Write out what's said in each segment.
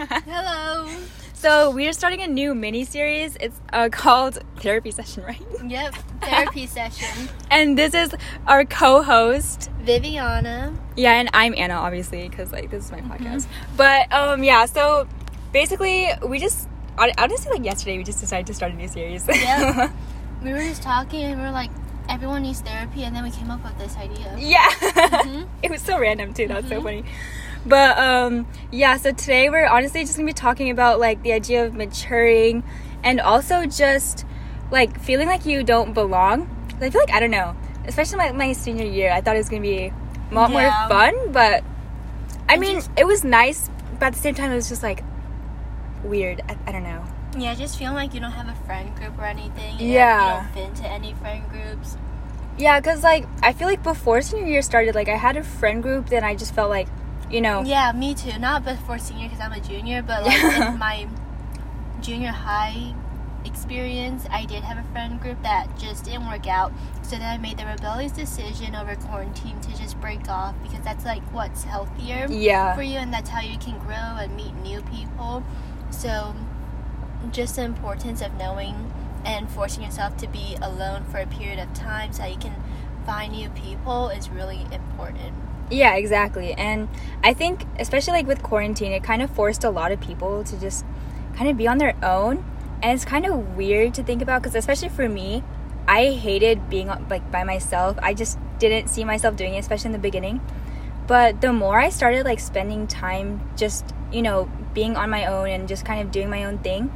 Hello. So we're starting a new mini-series. It's called Therapy Session, right? Yep, Therapy Session. And this is our co-host, Viviana. Yeah, and I'm Anna, obviously, because, like, this is my podcast. But, yeah, so basically we just, honestly, like, yesterday we just decided to start a new series. Yep. We were just talking and we were like, everyone needs therapy, and then we came up with this idea. Yeah. It was so random, too. That's so funny. But, yeah, so today we're honestly just going to be talking about, like, the idea of maturing and also just, like, feeling like you don't belong. I feel like, I don't know, especially my senior year, I thought it was going to be a lot more fun, but, I mean, it was nice, but at the same time, it was just, like, weird. I don't know. Yeah, just feeling like you don't have a friend group or anything. You don't fit into any friend groups. Yeah, because, like, I feel like before senior year started, like, I had a friend group, then I just felt like, you know. Yeah, me too. Not before senior because I'm a junior, but, like, in my junior high experience, I did have a friend group that just didn't work out. So then I made the rebellious decision over quarantine to just break off because that's, like, what's healthier for you, and that's how you can grow and meet new people. So just the importance of knowing and forcing yourself to be alone for a period of time so you can find new people is really important. Yeah, exactly. And I think especially like with quarantine, it kind of forced a lot of people to just kind of be on their own. And it's kind of weird to think about because especially for me, I hated being like by myself. I just didn't see myself doing it, especially in the beginning. But the more I started like spending time just, you know, being on my own and just kind of doing my own thing,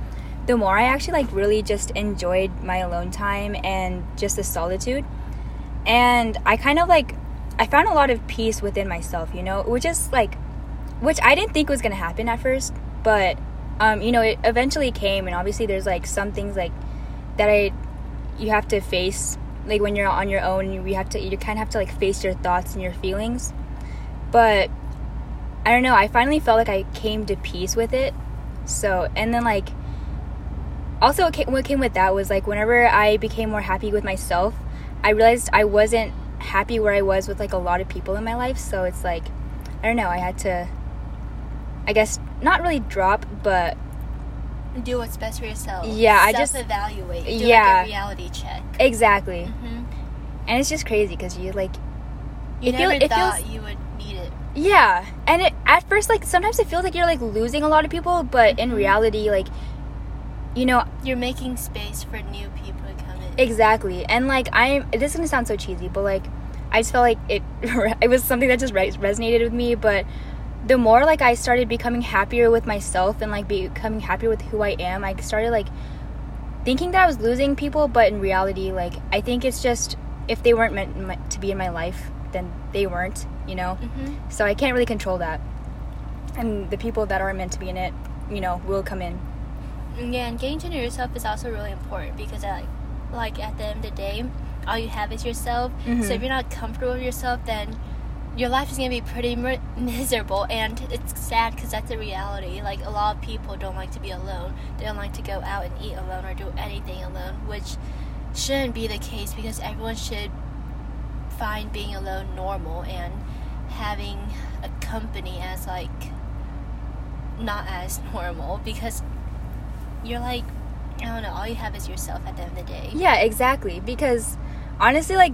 the more I actually like really just enjoyed my alone time and just the solitude. And I kind of like, I found a lot of peace within myself, you know, which I didn't think was going to happen at first, but, you know, it eventually came. And obviously there's like some things like that you have to face, like when you're on your own, you kind of have to like face your thoughts and your feelings. But I don't know, I finally felt like I came to peace with it. So, and then like, also what came with that was like whenever I became more happy with myself, I realized I wasn't happy where I was with like a lot of people in my life. So it's like, I don't know, I had to, I guess, not really drop, but do what's best for yourself. Yeah, self-evaluate. Do like a reality check. Exactly. And it's just crazy because you like, you never thought you would need it. Yeah, and at first, like, sometimes it feels like you're like losing a lot of people, but in reality, like, you know, you're making space for new people to come in. Exactly. And like, this is gonna sound so cheesy, but like, I just felt like it was something that just resonated with me. But the more like I started becoming happier with myself and like becoming happier with who I am, I started like thinking that I was losing people, but in reality, like, I think it's just if they weren't meant to be in my life, then they weren't, you know. So I can't really control that, and the people that are meant to be in it, you know, will come in. Yeah, and getting to know yourself is also really important because like at the end of the day, all you have is yourself. So if you're not comfortable with yourself, then your life is going to be pretty miserable, and it's sad because that's a reality. Like, a lot of people don't like to be alone. They don't like to go out and eat alone or do anything alone, which shouldn't be the case because everyone should find being alone normal and having a company as like not as normal, because you're like, I don't know, all you have is yourself at the end of the day. Yeah, exactly. Because honestly, like,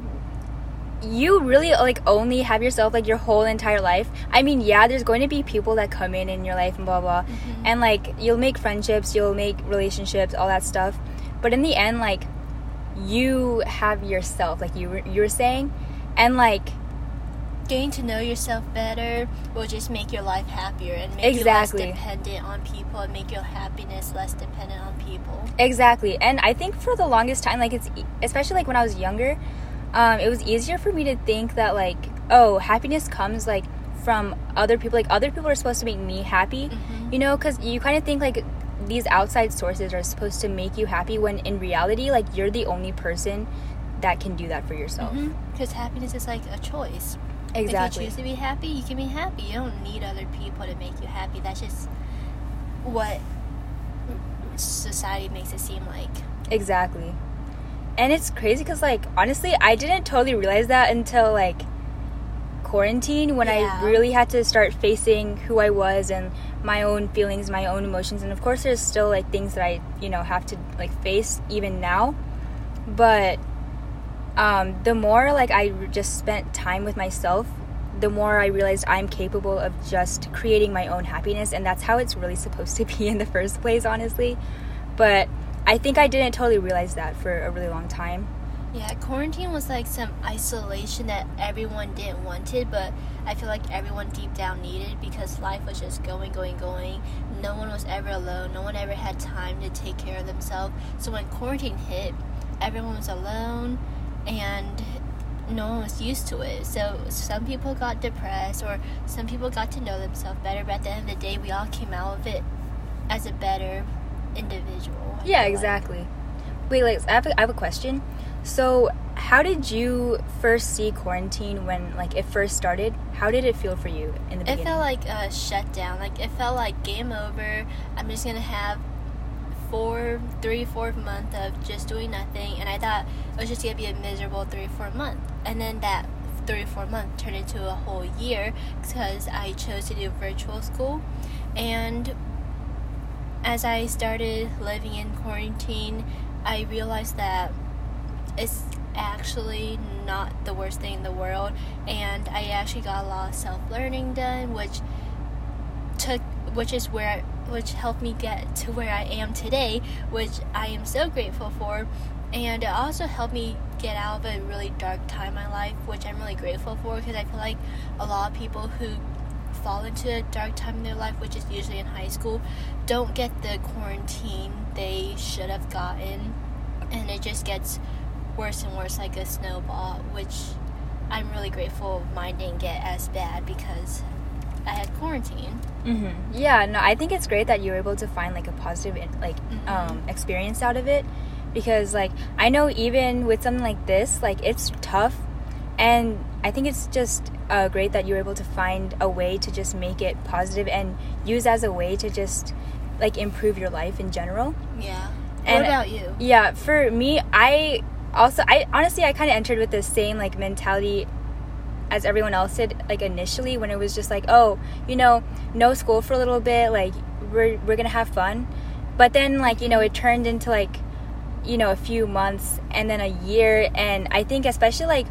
you really like only have yourself like your whole entire life. I mean, yeah, there's going to be people that come in your life and blah blah, and like you'll make friendships, you'll make relationships, all that stuff, but in the end, like, you have yourself, like you were saying. And like, getting to know yourself better will just make your life happier and make you less dependent on people and make your happiness less dependent on people. Exactly. And I think for the longest time, like, it's especially like when I was younger, it was easier for me to think that like, oh, happiness comes like from other people, like other people are supposed to make me happy, you know, because you kind of think like these outside sources are supposed to make you happy, when in reality, like, you're the only person that can do that for yourself. Because happiness is like a choice. Exactly. If you choose to be happy, you can be happy. You don't need other people to make you happy. That's just what society makes it seem like. Exactly. And it's crazy because, like, honestly, I didn't totally realize that until like quarantine when I really had to start facing who I was and my own feelings, my own emotions. And of course there's still like things that I, you know, have to like face even now, but the more like I just spent time with myself, the more I realized I'm capable of just creating my own happiness, and that's how it's really supposed to be in the first place, honestly. But I think I didn't totally realize that for a really long time. Yeah, quarantine was like some isolation that everyone didn't want it, but I feel like everyone deep down needed, because life was just going. No one was ever alone. No one ever had time to take care of themselves. So when quarantine hit, everyone was alone and no one was used to it. So some people got depressed, or some people got to know themselves better, but at the end of the day we all came out of it as a better individual. Yeah, exactly. Wait, like I have a question. So how did you first see quarantine when like it first started? How did it feel for you in the beginning? It felt like a shutdown. Like it felt like game over. I'm just gonna have 3-4 months of just doing nothing, and I thought it was just gonna be a miserable 3-4 month, and then that 3-4 month turned into a whole year because I chose to do virtual school. And as I started living in quarantine, I realized that it's actually not the worst thing in the world, and I actually got a lot of self-learning done, which helped me get to where I am today, which I am so grateful for. And it also helped me get out of a really dark time in my life, which I'm really grateful for, because I feel like a lot of people who fall into a dark time in their life, which is usually in high school, don't get the quarantine they should have gotten, and it just gets worse and worse like a snowball, which I'm really grateful mine didn't get as bad because I had quarantine. Mm-hmm. Yeah, no, I think it's great that you were able to find like a positive like experience out of it, because like I know even with something like this, like it's tough, and I think it's just great that you were able to find a way to just make it positive and use as a way to just like improve your life in general. Yeah. And what about you? Yeah, for me, I kind of entered with the same like mentality as everyone else did, like initially, when it was just like, oh, you know, no school for a little bit, like we're gonna have fun. But then like, you know, it turned into like, you know, a few months and then a year. And I think especially like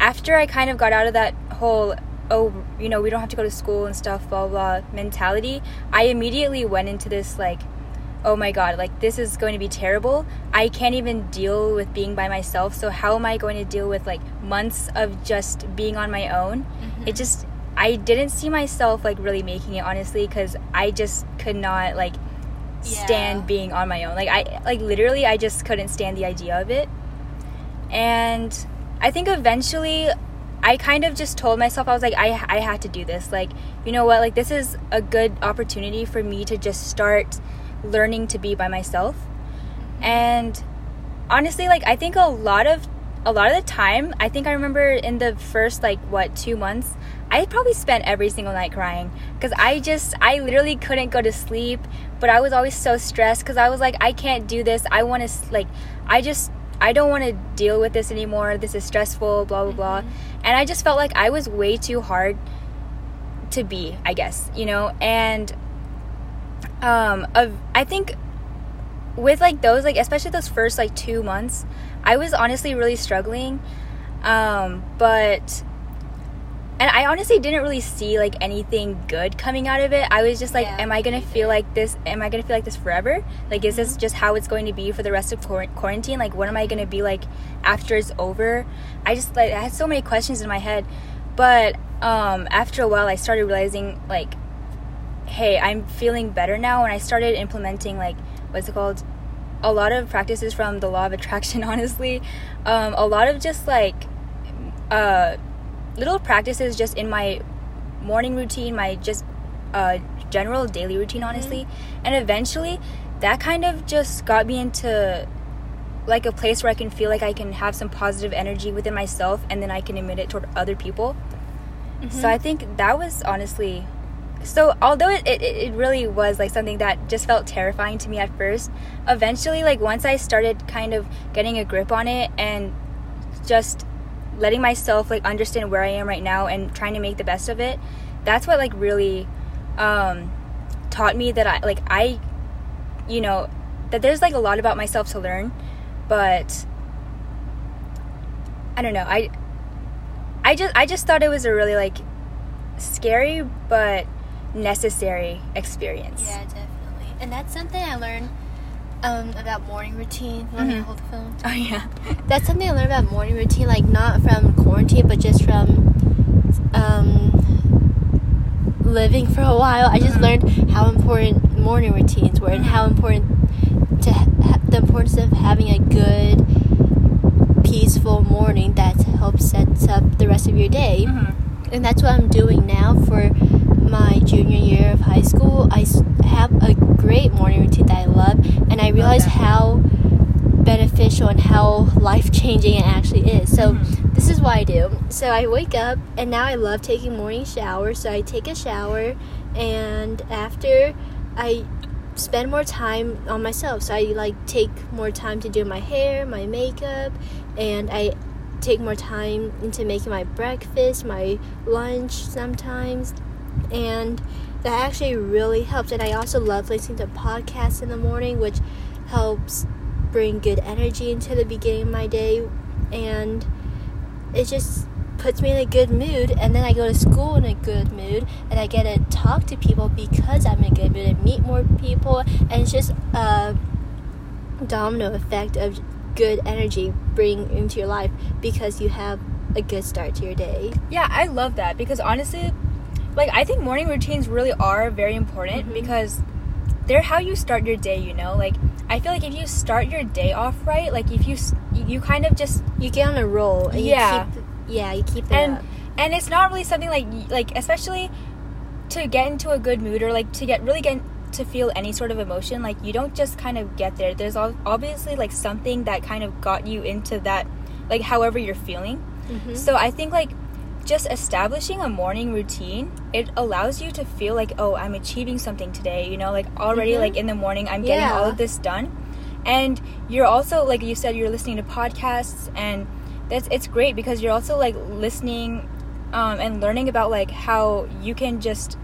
after I kind of got out of that whole, oh, you know, we don't have to go to school and stuff, blah blah mentality, I immediately went into this like, oh my god, like this is going to be terrible. I can't even deal with being by myself, so how am I going to deal with like months of just being on my own? Mm-hmm. It just, I didn't see myself like really making it, honestly, because I just could not like stand being on my own. Like I like literally I just couldn't stand the idea of it. And I think eventually I kind of just told myself, I was like, I had to do this. Like, you know what, like this is a good opportunity for me to just start learning to be by myself. And honestly, like I think a lot of the time, I think I remember in the first like 2 months, I probably spent every single night crying, because I literally couldn't go to sleep. But I was always so stressed because I was like, I can't do this, I want to like, I don't want to deal with this anymore, this is stressful, blah blah blah. And I just felt like I was way too hard to be, I guess, you know. And I think with like those, like especially those first like 2 months, I was honestly really struggling, and I honestly didn't really see like anything good coming out of it. I was just like, am I gonna feel like this forever? Like, is this just how it's going to be for the rest of quarantine? Like, what am I gonna be like after it's over? I just like, I had so many questions in my head. But after a while I started realizing like, hey, I'm feeling better now. And I started implementing like, a lot of practices from the law of attraction, honestly. A lot of just like little practices just in my morning routine, my just general daily routine, honestly. And eventually that kind of just got me into like a place where I can feel like I can have some positive energy within myself, and then I can emit it toward other people. So I think that was honestly, so although it really was like something that just felt terrifying to me at first, eventually like once I started kind of getting a grip on it and just letting myself like understand where I am right now and trying to make the best of it, that's what like really taught me that I you know, that there's like a lot about myself to learn, but I don't know, I just thought it was a really like scary but necessary experience. Yeah, definitely. And that's something I learned about morning routine. Let me hold the phone. Oh yeah. That's something I learned about morning routine, like not from quarantine, but just from living for a while. I just learned how important morning routines were, and how important to the importance of having a good, peaceful morning that helps sets up the rest of your day. And that's what I'm doing now for my junior year of high school. I have a great morning routine that I love, and I realize how beneficial and how life-changing it actually is. So this is what I do. So I wake up, and now I love taking morning showers. So I take a shower, and after, I spend more time on myself. So I like take more time to do my hair, my makeup, and I take more time into making my breakfast, my lunch sometimes, and that actually really helps. And I also love listening to podcasts in the morning, which helps bring good energy into the beginning of my day, and it just puts me in a good mood. And then I go to school in a good mood, and I get to talk to people because I'm in a good mood, and meet more people, and it's just a domino effect of good energy bring into your life because you have a good start to your day. Yeah, I love that, because honestly, like, I think morning routines really are very important because they're how you start your day, you know? Like, I feel like if you start your day off right, like, if you kind of just... You get on a roll. And you keep it up. And it's not really something like, especially to get into a good mood or, like, to get to feel any sort of emotion, like, you don't just kind of get there. There's obviously, like, something that kind of got you into that, like, however you're feeling. So I think, like, just establishing a morning routine, it allows you to feel like, oh, I'm achieving something today, you know, like, already like in the morning I'm getting all of this done. And you're also, like you said, you're listening to podcasts, and it's great because you're also like listening and learning about like how you can just,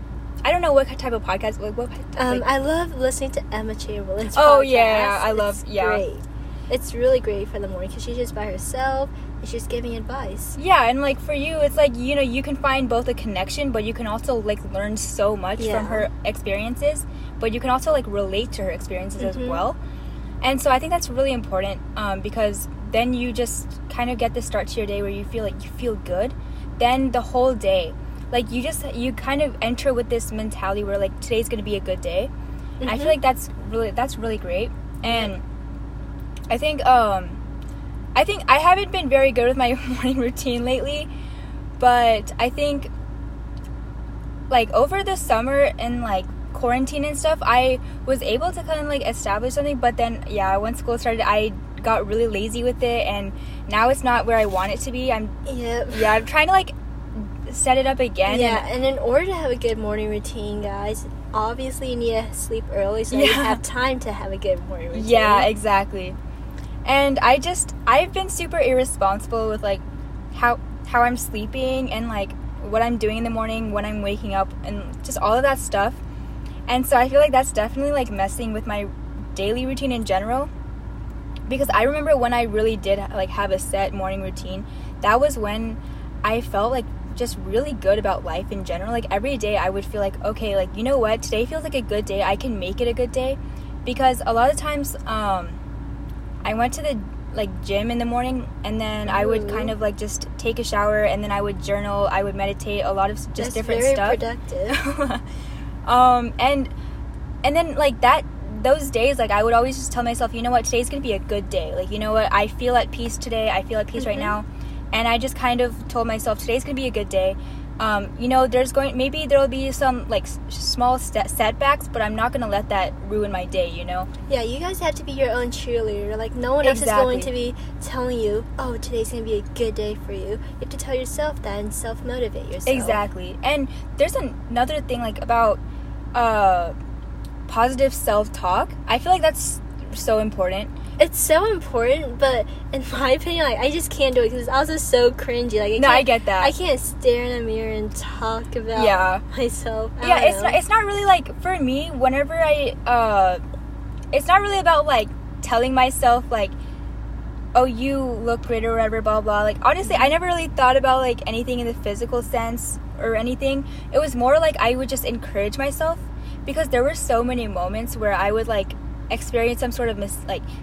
I don't know what type of podcast. Like, what type, like, I love listening to Emma Chamberlain's podcast. Oh yeah, Great. It's really great for the morning because she's just by herself. And she's giving advice. Yeah, and like for you, it's like, you know, you can find both a connection, but you can also like learn so much from her experiences. But you can also like relate to her experiences as well. And so I think that's really important because then you just kind of get the start to your day where you feel like you feel good. Then the whole day, like, you kind of enter with this mentality where, like, today's going to be a good day. And I feel like that's really great. And I think I haven't been very good with my morning routine lately, but I think, like, over the summer and, like, quarantine and stuff, I was able to kind of, like, establish something. But then, yeah, once school started, I got really lazy with it, and now it's not where I want it to be. I'm trying to, like, set it up again. Yeah, and in order to have a good morning routine, guys, obviously you need to sleep early so you have time to have a good morning routine. Yeah, exactly. And I've been super irresponsible with, like, how I'm sleeping and, like, what I'm doing in the morning, when I'm waking up, and just all of that stuff. And so I feel like that's definitely, like, messing with my daily routine in general. Because I remember when I really did, like, have a set morning routine, that was when I felt, like, just really good about life in general. Like, every day I would feel like, okay, like, you know what, today feels like a good day, I can make it a good day. Because a lot of times I went to the, like, gym in the morning, and then I would kind of, like, just take a shower, and then I would journal, I would meditate, a lot of just different stuff. That's very productive. And then, like, those days, like, I would always just tell myself, you know what, today's gonna be a good day. Like, you know what, I feel at peace today, I feel at peace right now. And I just kind of told myself, today's going to be a good day. You know, maybe there'll be some, like, small setbacks, but I'm not going to let that ruin my day, you know? Yeah, you guys have to be your own cheerleader. Like, no one else is going to be telling you, oh, today's going to be a good day for you. You have to tell yourself that and self-motivate yourself. Exactly. And there's another thing, like, about positive self-talk. I feel like that's so important. it's so important, but in my opinion, like, I just can't do it because it's also so cringy. Like, I get that. I can't stare in a mirror and talk about myself. I don't know. It's not really, like, for me, whenever I, it's not really about, like, telling myself, like, oh, you look great or whatever, blah, blah. Like, honestly, I never really thought about, like, anything in the physical sense or anything. It was more like I would just encourage myself, because there were so many moments where I would, like, experience some sort of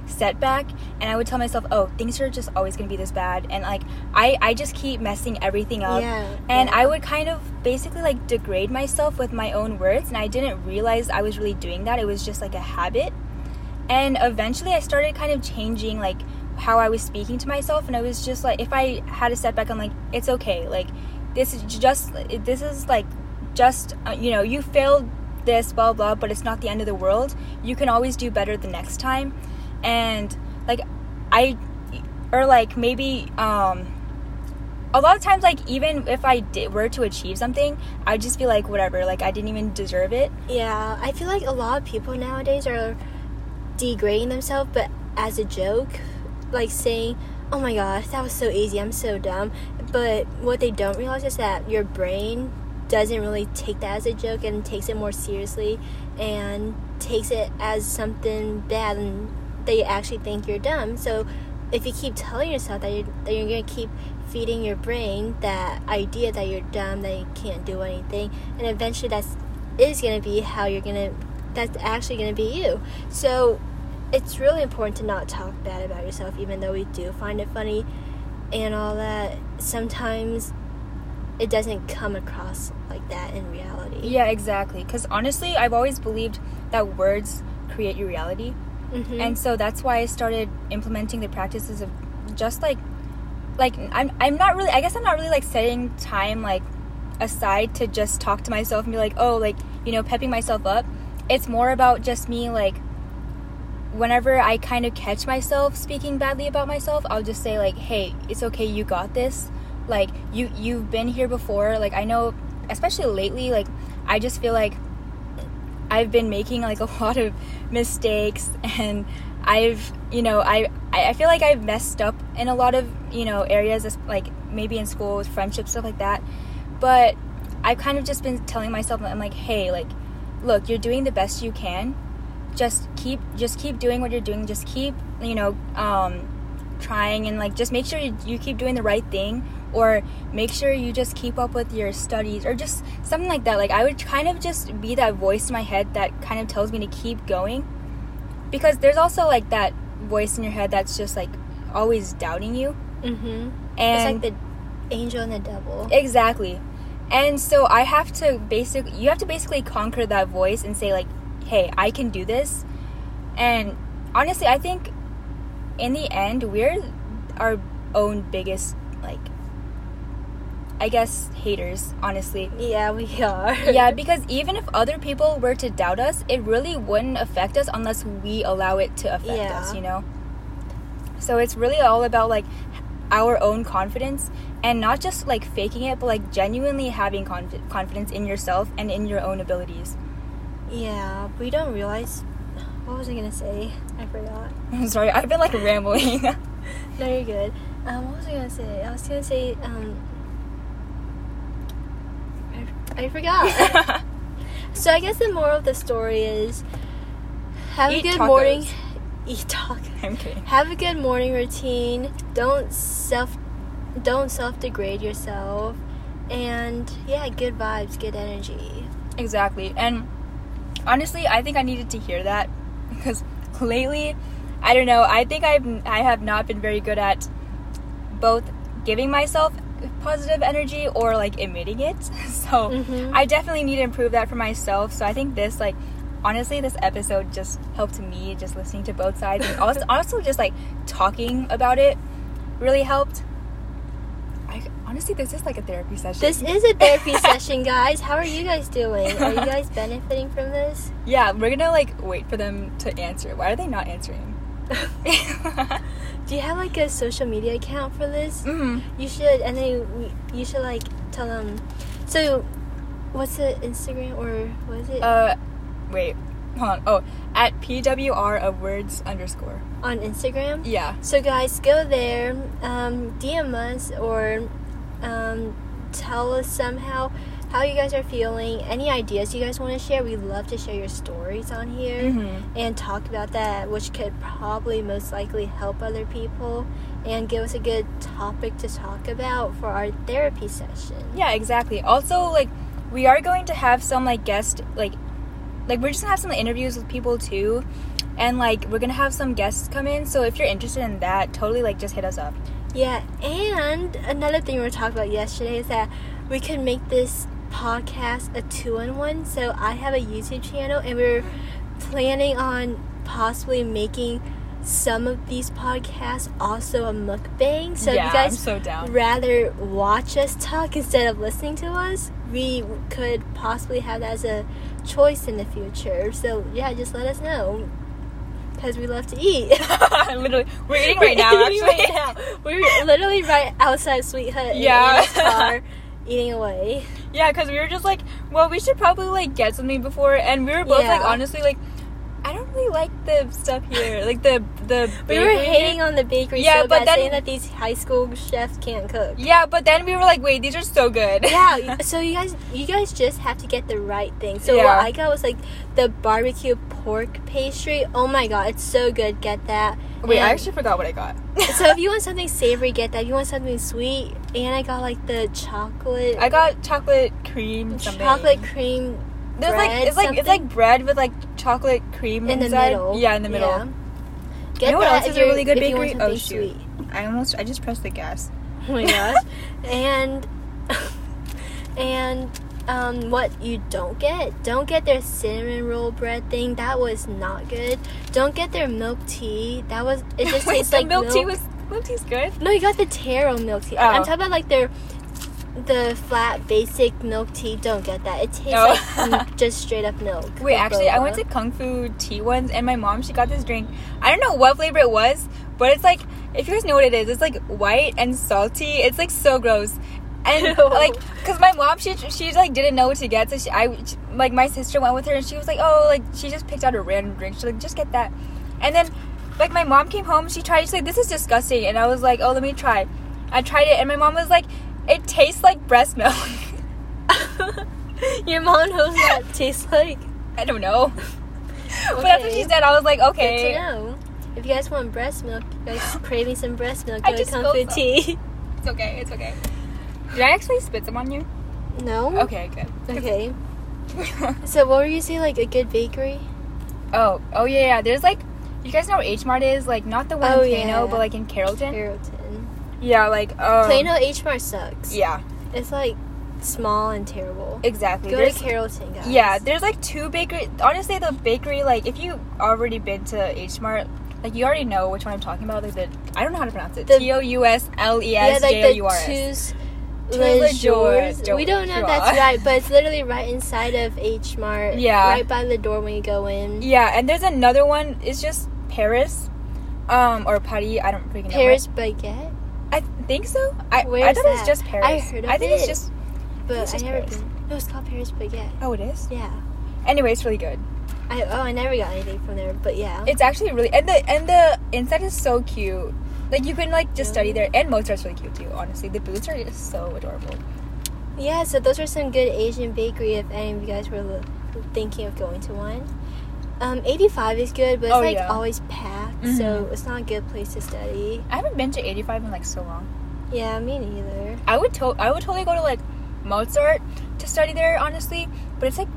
setback, and I would tell myself, oh, things are just always going to be this bad. And, like, I just keep messing everything up. I would kind of basically, like, degrade myself with my own words, and I didn't realize I was really doing that. It was just, like, a habit. And eventually I started kind of changing, like, how I was speaking to myself, and I was just like, if I had a setback, I'm like, it's okay, like, this is just you know, you failed this, blah blah, but it's not the end of the world. You can always do better the next time. And like a lot of times, like, even if I were to achieve something, I'd just be like, whatever, like, I didn't even deserve it. I feel like a lot of people nowadays are degrading themselves, but as a joke, like saying, oh my gosh, that was so easy, I'm so dumb. But what they don't realize is that your brain doesn't really take that as a joke and takes it more seriously and takes it as something bad, and they actually think you're dumb. So if you keep telling yourself that you're going to keep feeding your brain that idea that you're dumb, that you can't do anything, and eventually that's actually going to be you. So it's really important to not talk bad about yourself, even though we do find it funny and all that. Sometimes it doesn't come across like that in reality. Yeah, exactly. Because honestly, I've always believed that words create your reality. Mm-hmm. And so that's why I started implementing the practices of just like I'm not really like setting time, like, aside to just talk to myself and be like, oh, like, you know, pepping myself up. It's more about just me, like, whenever I kind of catch myself speaking badly about myself, I'll just say, like, hey, it's okay, you got this, like, you've been here before. Like, I know, especially lately, like, I just feel like I've been making, like, a lot of mistakes, and I've, you know, I feel like I've messed up in a lot of, you know, areas, like, maybe in school, with friendships, stuff like that. But I've kind of just been telling myself, I'm like, hey, like, look, you're doing the best you can. Just keep doing what you're doing. Just keep, you know, trying, and, like, just make sure you keep doing the right thing, or make sure you just keep up with your studies, or just something like that. Like, I would kind of just be that voice in my head that kind of tells me to keep going, because there's also, like, that voice in your head that's just, like, always doubting you. Mm-hmm. And it's like the angel and the devil. Exactly. And so I have to basically conquer that voice and say, like, hey, I can do this. And honestly, I think in the end, we're our own biggest, like, I guess, haters, honestly. Yeah, we are. Yeah, because even if other people were to doubt us, it really wouldn't affect us unless we allow it to affect us, you know? So it's really all about, like, our own confidence, and not just, like, faking it, but, like, genuinely having confidence in yourself and in your own abilities. Yeah, we don't realize... What was I going to say? I forgot. I'm sorry, I've been, like, rambling. No, you're good. What was I going to say? I was going to say... I forgot. So I guess the moral of the story is... Eat tacos. I'm kidding. Have a good morning routine. Don't self-degrade yourself. And, yeah, good vibes, good energy. Exactly. And... honestly, I think I needed to hear that, because lately, I don't know, I think I have not been very good at both giving myself positive energy or, like, emitting it. So I definitely need to improve that for myself. So I think this, like, honestly, this episode just helped me, just listening to both sides, and also just, like, talking about it really helped. Honestly, this is like a therapy session. This is a therapy session, guys. How are you guys doing? Are you guys benefiting from this? Yeah, we're gonna, like, wait for them to answer. Why are they not answering? Do you have, like, a social media account for this? Mm-hmm. You should, and then you should, like, tell them. So, what's the Instagram, or what is it? Wait. coupon. Oh, at PWR of words _ on Instagram. Yeah. So guys, go there, DM us or tell us somehow how you guys are feeling. Any ideas you guys want to share? We love to share your stories on here and talk about that, which could probably most likely help other people and give us a good topic to talk about for our therapy session. Yeah, exactly. Also, like, we are going to have some, like, guest, like we're just gonna have some interviews with people too, and like we're gonna have some guests come in. So if you're interested in that, totally, like, just hit us up. Yeah, and another thing we were talking about yesterday is that we could make this podcast a 2-in-1. So I have a YouTube channel, and we're planning on possibly making some of these podcasts also a mukbang. So yeah, if you guys rather watch us talk instead of listening to us, we could possibly have that as a choice in the future. So yeah, just let us know, because we love to eat. Literally, we're eating right now. Actually, right now we're literally right outside Sweet Hut. Yeah, in our car, eating away. Yeah, because we were just like, well, we should probably like get something before, and we were both like, honestly, like, I don't really like the stuff here, like the bakery. We were hating on the bakery so bad, saying that these high school chefs can't cook. Yeah, but then we were like, wait, these are so good. Yeah, so you guys just have to get the right thing. So what I got was like the barbecue pork pastry. Oh my god, it's so good. Get that. Wait, I actually forgot what I got. So if you want something savory, get that. If you want something sweet, and I got like the chocolate. I got chocolate cream something. Chocolate cream. There's bread, like it's like bread with like chocolate cream in inside. The middle. Yeah, in the middle. Yeah. Get, you know what else is a really good bakery? Oh shoot! Sweet. I just pressed the gas. Oh my gosh! and what you don't get their cinnamon roll bread thing. That was not good. Don't get their milk tea. That was it. Just tastes like milk. Milk tea's good. No, you got the taro milk tea. Oh. I'm talking about like their. The flat basic milk tea, don't get that. It tastes like just straight up milk. Wait, actually, boba. I went to Kung Fu Tea once, and my mom, she got this drink. I don't know what flavor it was, but it's like, if you guys know what it is, it's like white and salty. It's like so gross. And like, because my mom, she like didn't know what to get, so she, like my sister went with her, and she was like, oh, like she just picked out a random drink. She's like, just get that. And then like my mom came home, she tried. She's like, this is disgusting. And I was like, oh, let me try. I tried it, and my mom was like, it tastes like breast milk. Your mom knows what it tastes like? I don't know. But that's what she said. I was like, okay. Good to know. If you guys want breast milk, you guys are craving some breast milk, go to Kung Fu Tea. It's okay. Did I actually spit some on you? No. Okay, good. Okay. So what were you saying, like a good bakery? Oh yeah. There's like, you guys know where H-Mart is? Like not the one in Plano, but like in Carrollton. Yeah, like, Plano H-Mart sucks. Yeah. It's, like, small and terrible. Exactly. Go to Carrollton, guys. Yeah, there's, like, two bakeries. Honestly, the bakery, like, if you've already been to H-Mart, like, you already know which one I'm talking about. Like, I don't know how to pronounce it. TOUSLESJOURS. Yeah, like, the Les Jours. We don't know if that's right, but it's literally right inside of H-Mart. Yeah. Right by the door when you go in. Yeah, and there's another one. It's just Paris, or Paris. I don't freaking know. Paris Baguette? Think so? I thought it was just Paris. I heard of it. I think it's just, but I never been. It was called Paris Baguette. Oh, it is? Yeah. Anyway, it's really good. I never got anything from there, but yeah. It's actually really, and the inside is so cute. Like you can like just study there, and Mozart's really cute too. Honestly, the booths are just so adorable. Yeah, so those are some good Asian bakery if any of you guys were thinking of going to one. 85 is good, but it's always packed, so it's not a good place to study. I haven't been to 85 in like so long. Yeah, me neither. I would totally go to like Mozart to study there, honestly, but it's like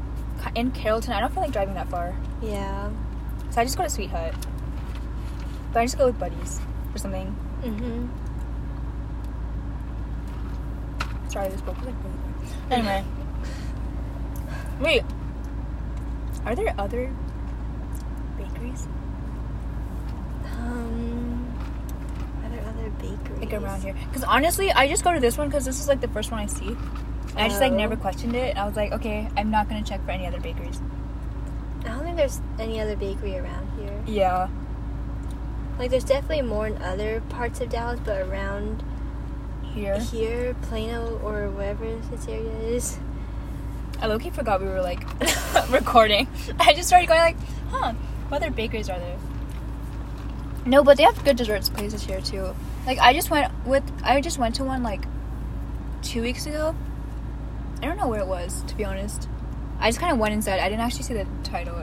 in Carrollton. I don't feel like driving that far. Yeah. So I just go to Sweet Hut. But I just go with buddies or something. Sorry, this book is like really good. Anyway. Wait. Are there other bakeries? Are there other bakeries? Like around here? Because honestly, I just go to this one because this is like the first one I see. And I just like never questioned it. I was like, okay, I'm not going to check for any other bakeries. I don't think there's any other bakery around here. Yeah. Like there's definitely more in other parts of Dallas, but around here, Plano or wherever this area is. I low-key forgot we were like recording. I just started going like, huh, what other bakeries are there? No, but they have good desserts places here too. Like I just went to one like 2 weeks ago. I don't know where it was, to be honest. I just kind of went inside. I didn't actually see the title or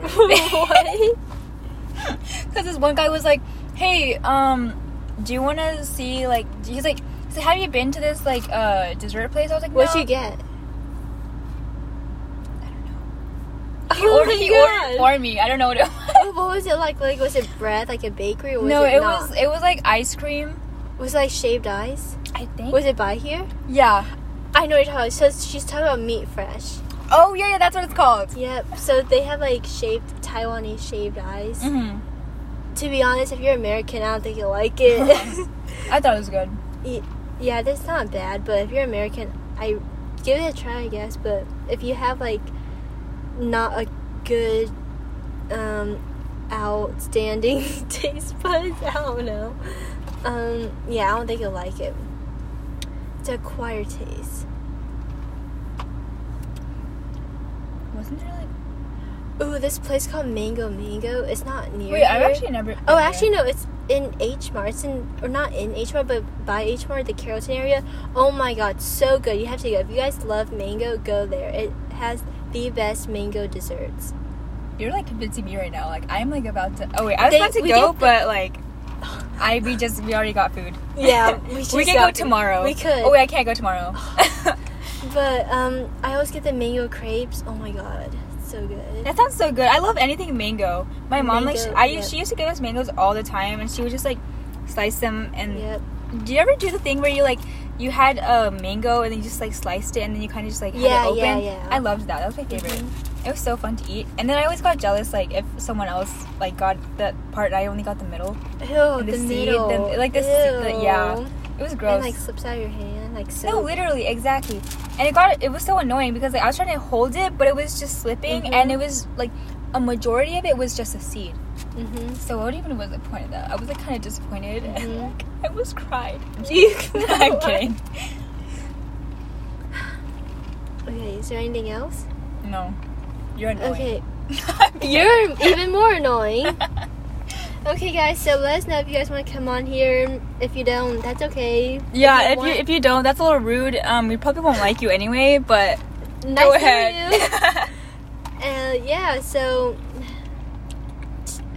anything. Because this one guy was like, hey, do you want to see, like, he's like, so have you been to this, like, dessert place? I was like, no. What'd you get? I don't know. He ordered for me. I don't know what it was. Oh, what was it like? Like, was it bread, like a bakery? Or was no, it not? It was, like, ice cream. Was it, like, shaved ice? I think. Was it by here? Yeah. I know what you're talking about. So she's talking about Meat Fresh. Oh, yeah, that's what it's called. Yep. So they have, like, shaved, Taiwanese shaved ice. Mm-hmm. To be honest, if you're American, I don't think you'll like it. I thought it was good. Yeah, that's not bad, but if you're American, I give it a try, I guess. But if you have, like, not a good, outstanding taste buds, I don't know. Yeah, I don't think you'll like it. It's an acquired taste. Wasn't there like... Ooh, this place called Mango Mango. It's not near... Wait, here. I've actually never... Oh, there. Actually, no. It's in H-Mart. It's in... Or not in H-Mart, but by H-Mart, the Carrollton area. Oh, my God. So good. You have to go. If you guys love mango, go there. It has the best mango desserts. You're, like, convincing me right now. Like, I'm, like, about to... Oh, wait. We already got food. Yeah. We can go tomorrow. We could. Oh, wait. I can't go tomorrow. But I always get the mango crepes. Oh my god, it's so good. That sounds so good. I love anything mango. My mom she used to give us mangoes all the time, and she would just like slice them. And yep. Do you ever do the thing where you like you had a mango and then you just like sliced it and then you kind of just like had it open? Yeah. I loved that. That was my favorite. Mm-hmm. It was so fun to eat. And then I always got jealous like if someone else like got that part and I only got the middle. Ew, the seed, middle. It was gross. And like slips out of your hand, like so. No, literally, exactly. And it was so annoying because like I was trying to hold it, but it was just slipping, mm-hmm. and it was like a majority of it was just a seed. Mm-hmm. So what even was the point of that? I was like kind of disappointed, mm-hmm. and like I was cried. I'm kidding. Okay, is there anything else? No, you're annoying. Okay, you're even more annoying. Okay, guys, so let us know if you guys want to come on here. If you don't, that's okay. Yeah, if you don't, that's a little rude. We probably won't like you anyway, but nice go ahead. You. Yeah, so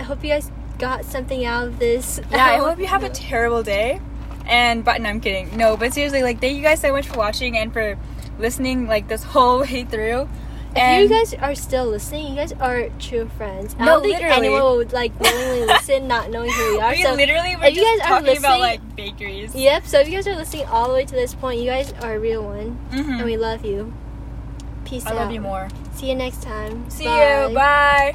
I hope you guys got something out of this. Yeah, I hope you have a terrible day. But no, I'm kidding. No, but seriously, like, thank you guys so much for watching and for listening, like, this whole way through. If you guys are still listening, you guys are true friends. I don't think anyone would like willingly listen not knowing who we are. We're just talking about like bakeries. Yep, so if you guys are listening all the way to this point, you guys are a real one. Mm-hmm. And we love you. Peace out. I love you more. See you next time. See you. Bye.